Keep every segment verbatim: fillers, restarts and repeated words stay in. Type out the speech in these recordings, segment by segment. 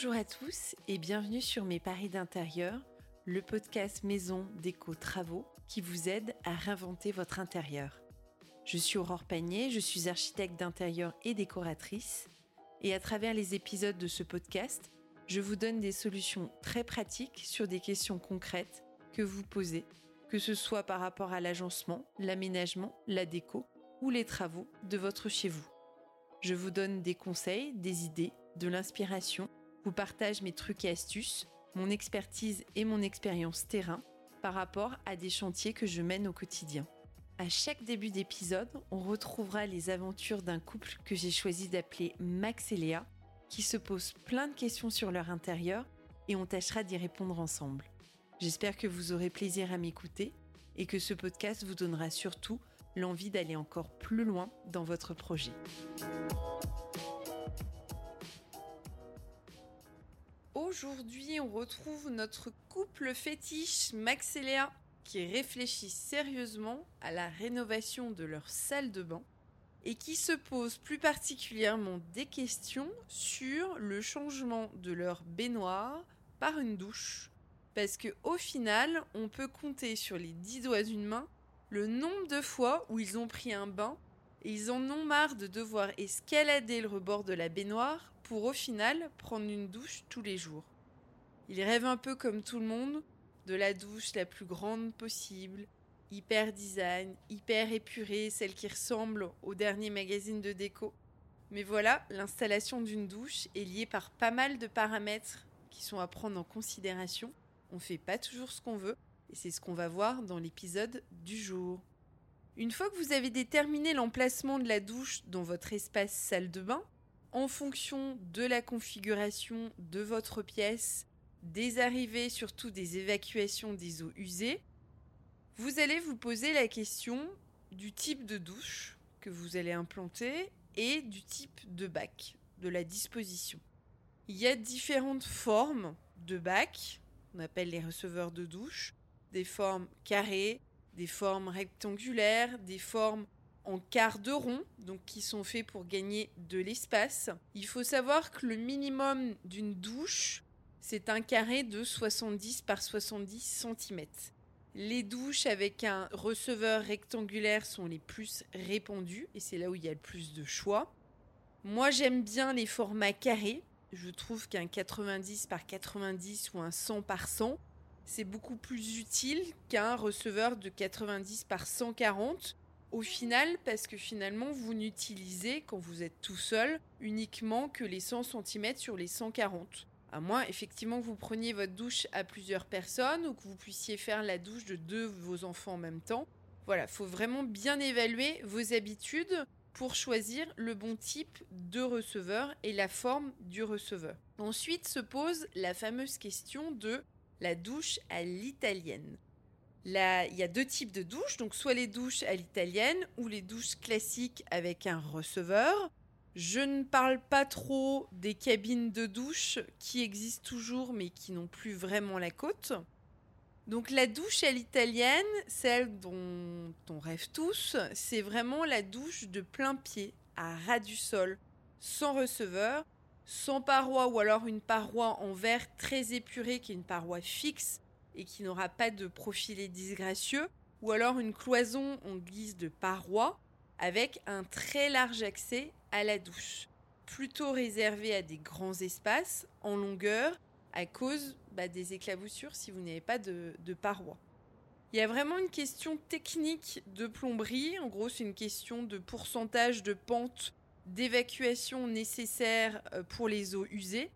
Bonjour à tous et bienvenue sur Mes Paris d'intérieur, le podcast maison déco travaux qui vous aide à réinventer votre intérieur. Je suis Aurore Panier, je suis architecte d'intérieur et décoratrice et à travers les épisodes de ce podcast, je vous donne des solutions très pratiques sur des questions concrètes que vous posez, que ce soit par rapport à l'agencement, l'aménagement, la déco ou les travaux de votre chez vous. Je vous donne des conseils, des idées, de l'inspiration. Vous partage mes trucs et astuces, mon expertise et mon expérience terrain par rapport à des chantiers que je mène au quotidien. À chaque début d'épisode, on retrouvera les aventures d'un couple que j'ai choisi d'appeler Max et Léa, qui se posent plein de questions sur leur intérieur et on tâchera d'y répondre ensemble. J'espère que vous aurez plaisir à m'écouter et que ce podcast vous donnera surtout l'envie d'aller encore plus loin dans votre projet. Aujourd'hui, on retrouve notre couple fétiche Max et Léa qui réfléchit sérieusement à la rénovation de leur salle de bain et qui se pose plus particulièrement des questions sur le changement de leur baignoire par une douche. Parce qu'au final, on peut compter sur les dix doigts d'une main le nombre de fois où ils ont pris un bain et ils en ont marre de devoir escalader le rebord de la baignoire pour au final prendre une douche tous les jours. Ils rêvent un peu comme tout le monde, de la douche la plus grande possible, hyper design, hyper épurée, celle qui ressemble au dernier magazine de déco. Mais voilà, l'installation d'une douche est liée par pas mal de paramètres qui sont à prendre en considération. On ne fait pas toujours ce qu'on veut et c'est ce qu'on va voir dans l'épisode du jour. Une fois que vous avez déterminé l'emplacement de la douche dans votre espace salle de bain, en fonction de la configuration de votre pièce, des arrivées, surtout des évacuations des eaux usées, vous allez vous poser la question du type de douche que vous allez implanter et du type de bac, de la disposition. Il y a différentes formes de bac, on appelle les receveurs de douche, des formes carrées, des formes rectangulaires, des formes en quart de rond, donc qui sont faits pour gagner de l'espace. Il faut savoir que le minimum d'une douche, c'est un carré de soixante-dix par soixante-dix centimètres. Les douches avec un receveur rectangulaire sont les plus répandues, et c'est là où il y a le plus de choix. Moi, j'aime bien les formats carrés. Je trouve qu'un quatre-vingt-dix par quatre-vingt-dix ou un cent par cent, c'est beaucoup plus utile qu'un receveur de quatre-vingt-dix par cent quarante au final, parce que finalement, vous n'utilisez, quand vous êtes tout seul, uniquement que les cent centimètres sur les cent quarante. À moins, effectivement, que vous preniez votre douche à plusieurs personnes ou que vous puissiez faire la douche de deux de vos enfants en même temps. Voilà, il faut vraiment bien évaluer vos habitudes pour choisir le bon type de receveur et la forme du receveur. Ensuite se pose la fameuse question de la douche à l'italienne. Là, il y a deux types de douches, donc soit les douches à l'italienne ou les douches classiques avec un receveur. Je ne parle pas trop des cabines de douche qui existent toujours mais qui n'ont plus vraiment la cote. Donc la douche à l'italienne, celle dont on rêve tous, c'est vraiment la douche de plein pied, à ras du sol, sans receveur, sans paroi ou alors une paroi en verre très épurée qui est une paroi fixe et qui n'aura pas de profilé disgracieux, ou alors une cloison en guise de paroi avec un très large accès à la douche, plutôt réservé à des grands espaces en longueur à cause bah, des éclaboussures si vous n'avez pas de, de paroi. Il y a vraiment une question technique de plomberie, en gros c'est une question de pourcentage de pente d'évacuation nécessaire pour les eaux usées,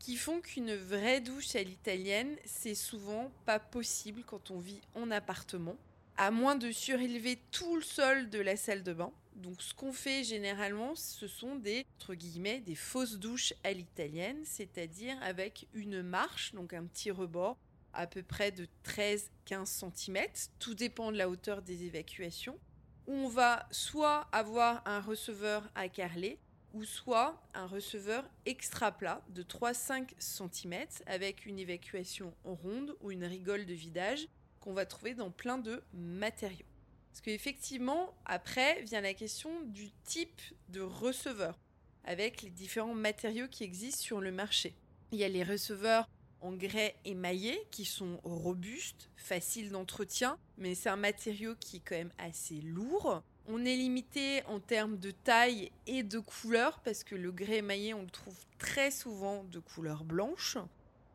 qui font qu'une vraie douche à l'italienne, c'est souvent pas possible quand on vit en appartement, à moins de surélever tout le sol de la salle de bain. Donc ce qu'on fait généralement, ce sont des, entre guillemets, des fausses douches à l'italienne, c'est-à-dire avec une marche, donc un petit rebord à peu près de treize à quinze centimètres, tout dépend de la hauteur des évacuations, où on va soit avoir un receveur à carreler, ou soit un receveur extra plat de trois à cinq centimètres avec une évacuation en ronde ou une rigole de vidage qu'on va trouver dans plein de matériaux. Parce qu'effectivement, après vient la question du type de receveur avec les différents matériaux qui existent sur le marché. Il y a les receveurs en grès émaillé qui sont robustes, faciles d'entretien, mais c'est un matériau qui est quand même assez lourd. On est limité en termes de taille et de couleur parce que le grès émaillé, on le trouve très souvent de couleur blanche.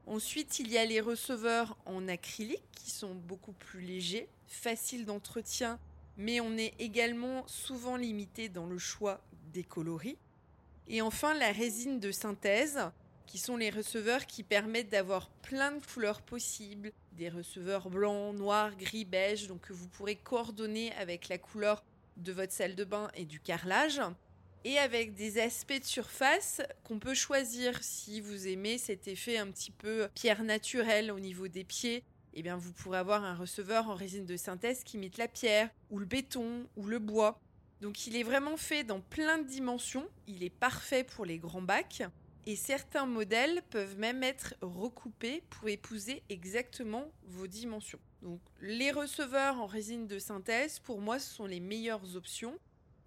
Ensuite, il y a les receveurs en acrylique qui sont beaucoup plus légers, faciles d'entretien, mais on est également souvent limité dans le choix des coloris. Et enfin, la résine de synthèse, qui sont les receveurs qui permettent d'avoir plein de couleurs possibles, des receveurs blancs, noirs, gris, beige, donc que vous pourrez coordonner avec la couleur de votre salle de bain et du carrelage, et avec des aspects de surface qu'on peut choisir. Si vous aimez cet effet un petit peu pierre naturelle au niveau des pieds, eh bien vous pourrez avoir un receveur en résine de synthèse qui imite la pierre, ou le béton, ou le bois. Donc il est vraiment fait dans plein de dimensions, il est parfait pour les grands bacs, et certains modèles peuvent même être recoupés pour épouser exactement vos dimensions. Donc les receveurs en résine de synthèse, pour moi, ce sont les meilleures options,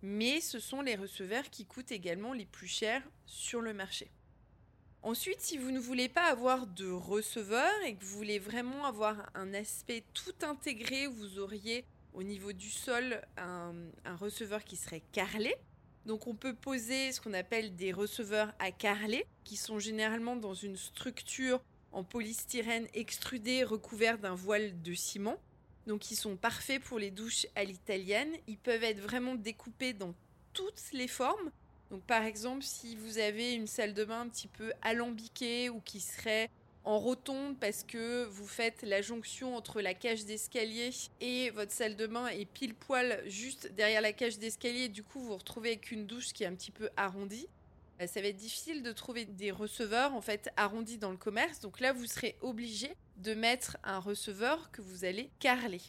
mais ce sont les receveurs qui coûtent également les plus chers sur le marché. Ensuite, si vous ne voulez pas avoir de receveur et que vous voulez vraiment avoir un aspect tout intégré, vous auriez au niveau du sol un, un receveur qui serait carrelé. Donc on peut poser ce qu'on appelle des receveurs à carreler, qui sont généralement dans une structure en polystyrène extrudé recouvert d'un voile de ciment. Donc ils sont parfaits pour les douches à l'italienne. Ils peuvent être vraiment découpés dans toutes les formes. Donc par exemple, si vous avez une salle de bain un petit peu alambiquée ou qui serait en rotonde parce que vous faites la jonction entre la cage d'escalier et votre salle de bain est pile poil juste derrière la cage d'escalier, du coup vous vous retrouvez avec une douche qui est un petit peu arrondie. Ça va être difficile de trouver des receveurs en fait arrondis dans le commerce, donc là vous serez obligé de mettre un receveur que vous allez carreler.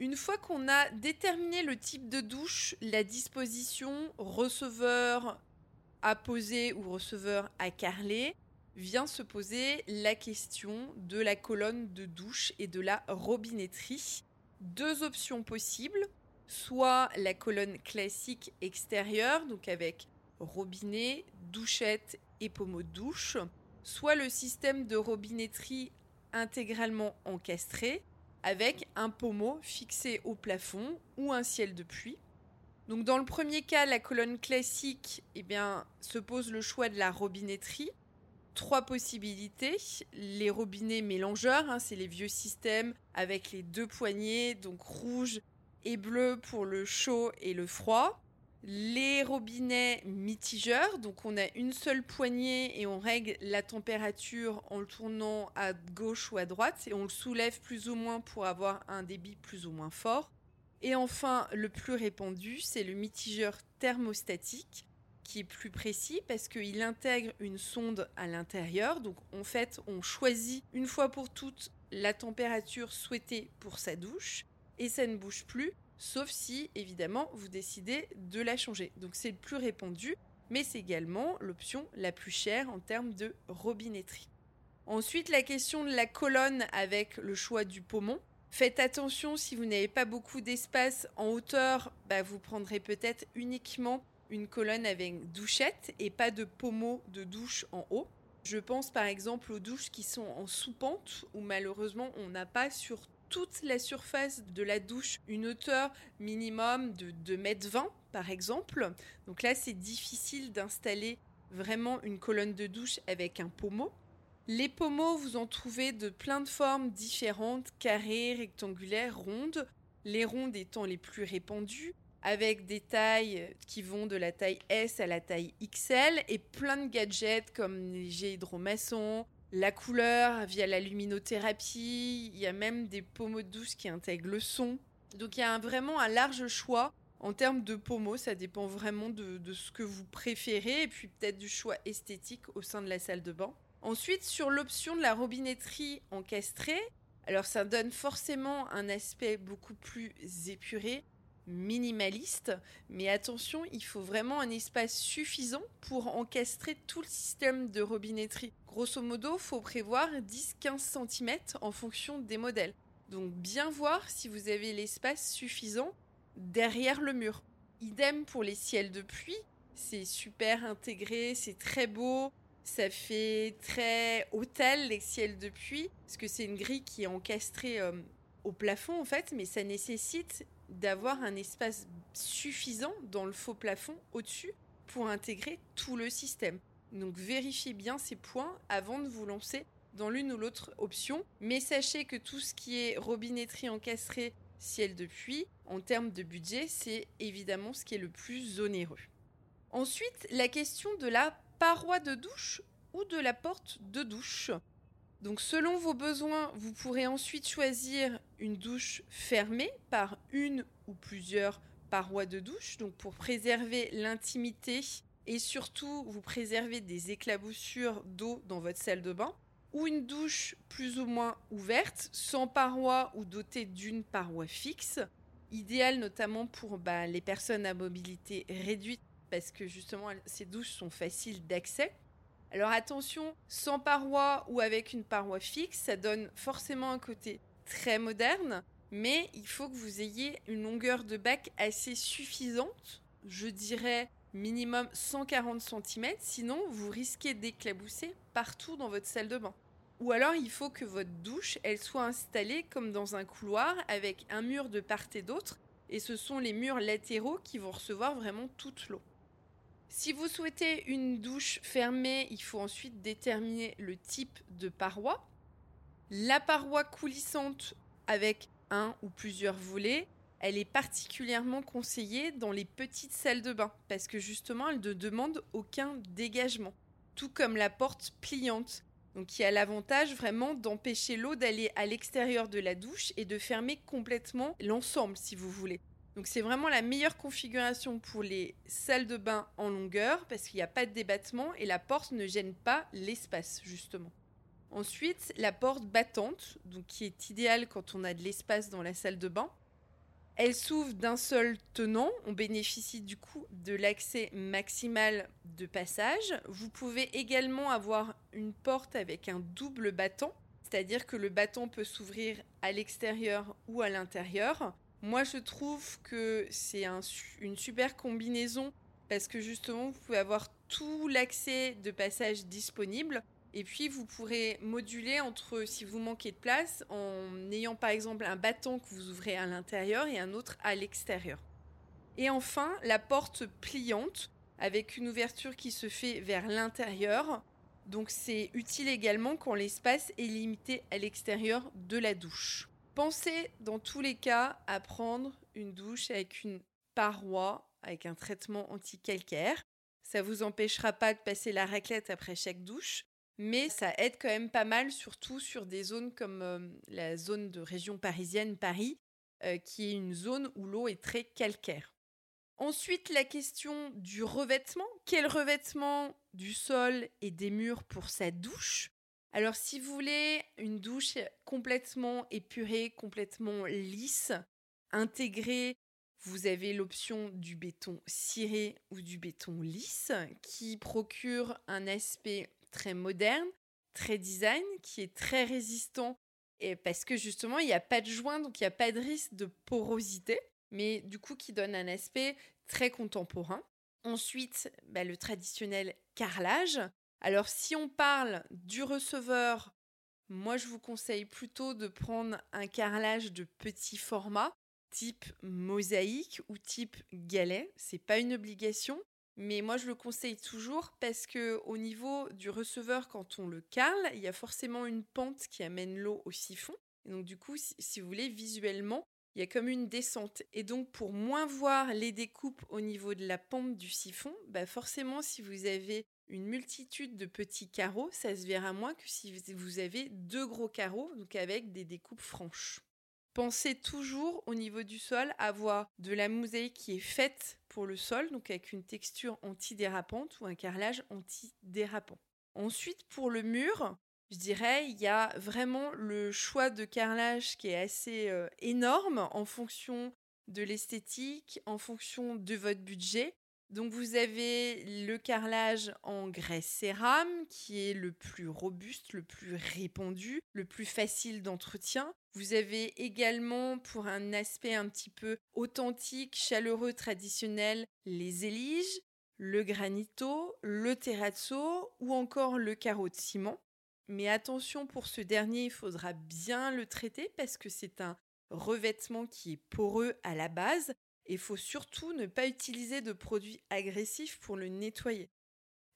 Une fois qu'on a déterminé le type de douche, la disposition receveur à poser ou receveur à carreler, vient se poser la question de la colonne de douche et de la robinetterie. Deux options possibles, soit la colonne classique extérieure, donc avec robinet, douchette et pommeau de douche, soit le système de robinetterie intégralement encastré, avec un pommeau fixé au plafond ou un ciel de pluie. Donc dans le premier cas, la colonne classique, eh bien, se pose le choix de la robinetterie. Trois possibilités, les robinets mélangeurs, hein, c'est les vieux systèmes avec les deux poignées, donc rouge et bleu pour le chaud et le froid. Les robinets mitigeurs, donc on a une seule poignée et on règle la température en le tournant à gauche ou à droite et on le soulève plus ou moins pour avoir un débit plus ou moins fort. Et enfin, le plus répandu, c'est le mitigeur thermostatique, qui est plus précis parce qu'il intègre une sonde à l'intérieur. Donc en fait, on choisit une fois pour toutes la température souhaitée pour sa douche et ça ne bouge plus, sauf si, évidemment, vous décidez de la changer. Donc c'est le plus répandu, mais c'est également l'option la plus chère en termes de robinetterie. Ensuite, la question de la colonne avec le choix du pommon. Faites attention, si vous n'avez pas beaucoup d'espace en hauteur, bah vous prendrez peut-être uniquement une colonne avec douchette et pas de pommeau de douche en haut. Je pense par exemple aux douches qui sont en sous-pente où malheureusement on n'a pas sur toute la surface de la douche une hauteur minimum de deux mètres vingt par exemple. Donc là c'est difficile d'installer vraiment une colonne de douche avec un pommeau. Les pommeaux, vous en trouvez de plein de formes différentes, carrés, rectangulaires, rondes. Les rondes étant les plus répandues, avec des tailles qui vont de la taille S à la taille X L et plein de gadgets comme les jets hydromaçons, la couleur via la luminothérapie, il y a même des pommeaux de douche qui intègrent le son. Donc il y a un, vraiment un large choix en termes de pommeaux, ça dépend vraiment de, de ce que vous préférez et puis peut-être du choix esthétique au sein de la salle de bain. Ensuite, sur l'option de la robinetterie encastrée, alors ça donne forcément un aspect beaucoup plus épuré, minimaliste, mais attention, il faut vraiment un espace suffisant pour encastrer tout le système de robinetterie. Grosso modo, il faut prévoir dix à quinze centimètres en fonction des modèles. Donc bien voir si vous avez l'espace suffisant derrière le mur. Idem pour les ciels de pluie, c'est super intégré, c'est très beau, Ça fait très hôtel, les ciels de pluie, parce que c'est une grille qui est encastrée euh, au plafond, en fait, mais ça nécessite d'avoir un espace suffisant dans le faux plafond au-dessus pour intégrer tout le système. Donc vérifiez bien ces points avant de vous lancer dans l'une ou l'autre option, mais sachez que tout ce qui est robinetterie encastrée, ciel de pluie, en termes de budget, c'est évidemment ce qui est le plus onéreux. Ensuite, la question de la paroi de douche ou de la porte de douche. Donc selon vos besoins, vous pourrez ensuite choisir une douche fermée par une ou plusieurs parois de douche, donc pour préserver l'intimité et surtout vous préserver des éclaboussures d'eau dans votre salle de bain, ou une douche plus ou moins ouverte, sans paroi ou dotée d'une paroi fixe, idéale notamment pour bah, les personnes à mobilité réduite, parce que justement ces douches sont faciles d'accès. Alors attention, sans paroi ou avec une paroi fixe, ça donne forcément un côté très moderne, mais il faut que vous ayez une longueur de bac assez suffisante, je dirais minimum cent quarante centimètres, sinon vous risquez d'éclabousser partout dans votre salle de bain. Ou alors il faut que votre douche, elle soit installée comme dans un couloir avec un mur de part et d'autre, et ce sont les murs latéraux qui vont recevoir vraiment toute l'eau. Si vous souhaitez une douche fermée, il faut ensuite déterminer le type de paroi. La paroi coulissante avec un ou plusieurs volets, elle est particulièrement conseillée dans les petites salles de bain parce que justement, elle ne demande aucun dégagement, tout comme la porte pliante, donc qui a l'avantage vraiment d'empêcher l'eau d'aller à l'extérieur de la douche et de fermer complètement l'ensemble si vous voulez. Donc c'est vraiment la meilleure configuration pour les salles de bain en longueur parce qu'il n'y a pas de débattement et la porte ne gêne pas l'espace justement. Ensuite, la porte battante, donc qui est idéale quand on a de l'espace dans la salle de bain. Elle s'ouvre d'un seul tenant, on bénéficie du coup de l'accès maximal de passage. Vous pouvez également avoir une porte avec un double battant, c'est-à-dire que le battant peut s'ouvrir à l'extérieur ou à l'intérieur. Moi je trouve que c'est un, une super combinaison parce que justement vous pouvez avoir tout l'accès de passage disponible. Et puis, vous pourrez moduler entre, si vous manquez de place, en ayant par exemple un battant que vous ouvrez à l'intérieur et un autre à l'extérieur. Et enfin, la porte pliante, avec une ouverture qui se fait vers l'intérieur. Donc, c'est utile également quand l'espace est limité à l'extérieur de la douche. Pensez dans tous les cas à prendre une douche avec une paroi, avec un traitement anti-calcaire. Ça ne vous empêchera pas de passer la raclette après chaque douche. Mais ça aide quand même pas mal, surtout sur des zones comme euh, la zone de région parisienne, Paris, euh, qui est une zone où l'eau est très calcaire. Ensuite, la question du revêtement. Quel revêtement du sol et des murs pour sa douche ? Alors, si vous voulez une douche complètement épurée, complètement lisse, intégrée, vous avez l'option du béton ciré ou du béton lisse qui procure un aspect très moderne, très design, qui est très résistant et parce que justement il n'y a pas de joint, donc il n'y a pas de risque de porosité, mais du coup qui donne un aspect très contemporain. Ensuite, bah, le traditionnel carrelage. Alors si on parle du receveur, moi je vous conseille plutôt de prendre un carrelage de petit format, type mosaïque ou type galet, c'est pas une obligation. Mais moi, je le conseille toujours parce qu'au niveau du receveur, quand on le carle, il y a forcément une pente qui amène l'eau au siphon. Et donc, du coup, si, si vous voulez, visuellement, il y a comme une descente. Et donc, pour moins voir les découpes au niveau de la pente du siphon, bah forcément, si vous avez une multitude de petits carreaux, ça se verra moins que si vous avez deux gros carreaux, donc avec des découpes franches. Pensez toujours au niveau du sol à avoir de la mosaïque qui est faite pour le sol, donc avec une texture antidérapante ou un carrelage antidérapant. Ensuite, pour le mur, je dirais il y a vraiment le choix de carrelage qui est assez euh, énorme en fonction de l'esthétique, en fonction de votre budget. Donc vous avez le carrelage en grès cérame qui est le plus robuste, le plus répandu, le plus facile d'entretien. Vous avez également, pour un aspect un petit peu authentique, chaleureux, traditionnel, les éliges. le granito, le terrazzo ou encore le carreau de ciment. Mais attention, pour ce dernier, il faudra bien le traiter parce que c'est un revêtement qui est poreux à la base et il faut surtout ne pas utiliser de produits agressifs pour le nettoyer.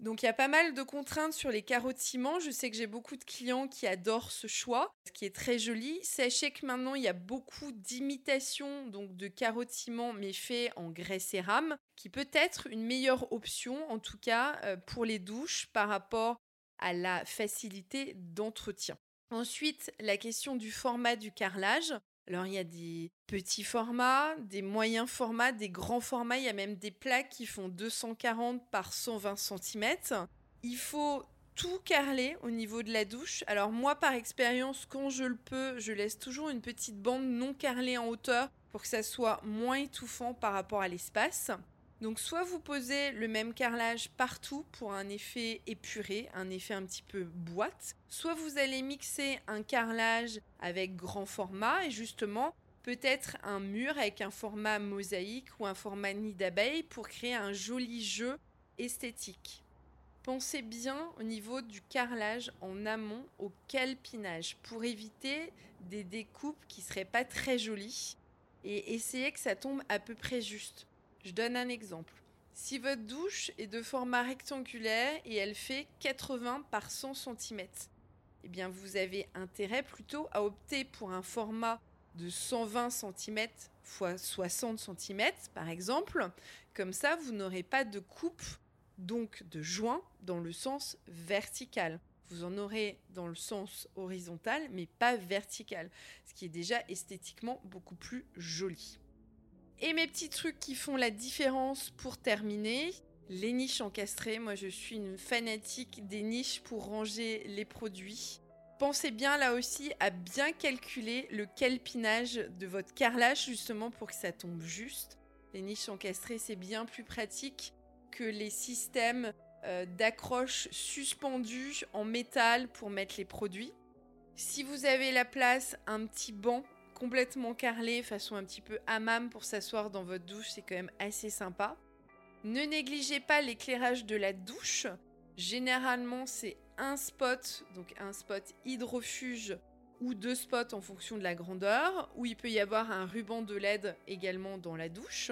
Donc il y a pas mal de contraintes sur les carreaux de ciment. Je sais que j'ai beaucoup de clients qui adorent ce choix, ce qui est très joli. Sachez que maintenant il y a beaucoup d'imitations donc de carreaux de ciment mais faits en graisse et rame, qui peut être une meilleure option en tout cas pour les douches par rapport à la facilité d'entretien. Ensuite, la question du format du carrelage. Alors il y a des petits formats, des moyens formats, des grands formats, il y a même des plaques qui font deux cent quarante par cent vingt centimètres. Il faut tout carreler au niveau de la douche. Alors moi par expérience, quand je le peux, je laisse toujours une petite bande non carrelée en hauteur pour que ça soit moins étouffant par rapport à l'espace. Donc soit vous posez le même carrelage partout pour un effet épuré, un effet un petit peu boîte, soit vous allez mixer un carrelage avec grand format et justement peut-être un mur avec un format mosaïque ou un format nid d'abeille pour créer un joli jeu esthétique. Pensez bien au niveau du carrelage en amont au calpinage pour éviter des découpes qui ne seraient pas très jolies et essayez que ça tombe à peu près juste. Je donne un exemple. Si votre douche est de format rectangulaire et elle fait quatre-vingts par cent centimètres, eh bien vous avez intérêt plutôt à opter pour un format de cent vingt centimètres par soixante centimètres par exemple. Comme ça, vous n'aurez pas de coupe, donc de joint, dans le sens vertical. Vous en aurez dans le sens horizontal, mais pas vertical, ce qui est déjà esthétiquement beaucoup plus joli. Et mes petits trucs qui font la différence pour terminer, les niches encastrées. Moi, je suis une fanatique des niches pour ranger les produits. Pensez bien là aussi à bien calculer le calpinage de votre carrelage justement pour que ça tombe juste. Les niches encastrées, c'est bien plus pratique que les systèmes d'accroche suspendus en métal pour mettre les produits. Si vous avez la place, un petit banc complètement carrelé, façon un petit peu hammam pour s'asseoir dans votre douche, c'est quand même assez sympa. Ne négligez pas l'éclairage de la douche. Généralement, c'est un spot, donc un spot hydrofuge ou deux spots en fonction de la grandeur, où il peut y avoir un ruban de L E D également dans la douche.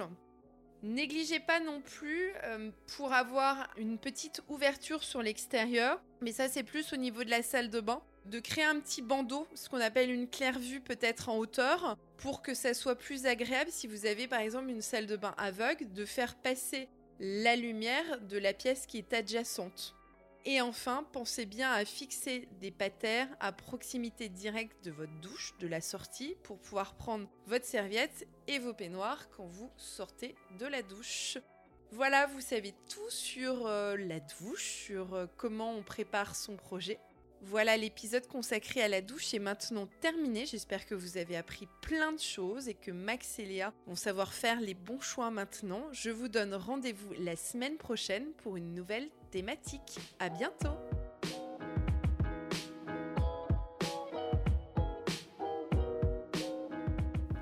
Négligez pas non plus euh, pour avoir une petite ouverture sur l'extérieur, mais ça c'est plus au niveau de la salle de bain, de créer un petit bandeau, ce qu'on appelle une claire-vue peut-être en hauteur, pour que ça soit plus agréable si vous avez par exemple une salle de bain aveugle, de faire passer la lumière de la pièce qui est adjacente. Et enfin, pensez bien à fixer des patères à proximité directe de votre douche, de la sortie, pour pouvoir prendre votre serviette et vos peignoirs quand vous sortez de la douche. Voilà, vous savez tout sur euh, la douche, sur euh, comment on prépare son projet. Voilà, l'épisode consacré à la douche est maintenant terminé. J'espère que vous avez appris plein de choses et que Max et Léa vont savoir faire les bons choix maintenant. Je vous donne rendez-vous la semaine prochaine pour une nouvelle thématique. À bientôt!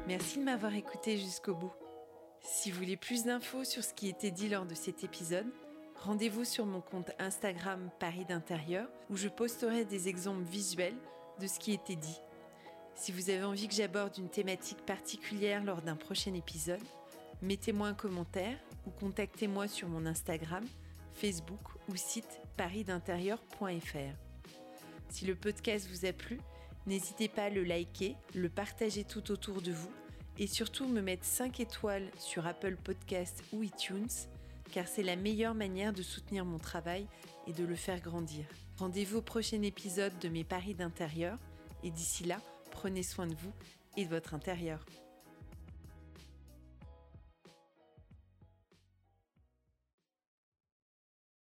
Merci de m'avoir écouté jusqu'au bout. Si vous voulez plus d'infos sur ce qui était dit lors de cet épisode, rendez-vous sur mon compte Instagram Paris d'intérieur où je posterai des exemples visuels de ce qui était dit. Si vous avez envie que j'aborde une thématique particulière lors d'un prochain épisode, mettez-moi un commentaire ou contactez-moi sur mon Instagram, Facebook ou site paris d'intérieur point f r. Si le podcast vous a plu, n'hésitez pas à le liker, le partager tout autour de vous et surtout me mettre cinq étoiles sur Apple Podcasts ou iTunes, car c'est la meilleure manière de soutenir mon travail et de le faire grandir. Rendez-vous au prochain épisode de Mes Paris d'intérieur et d'ici là, prenez soin de vous et de votre intérieur.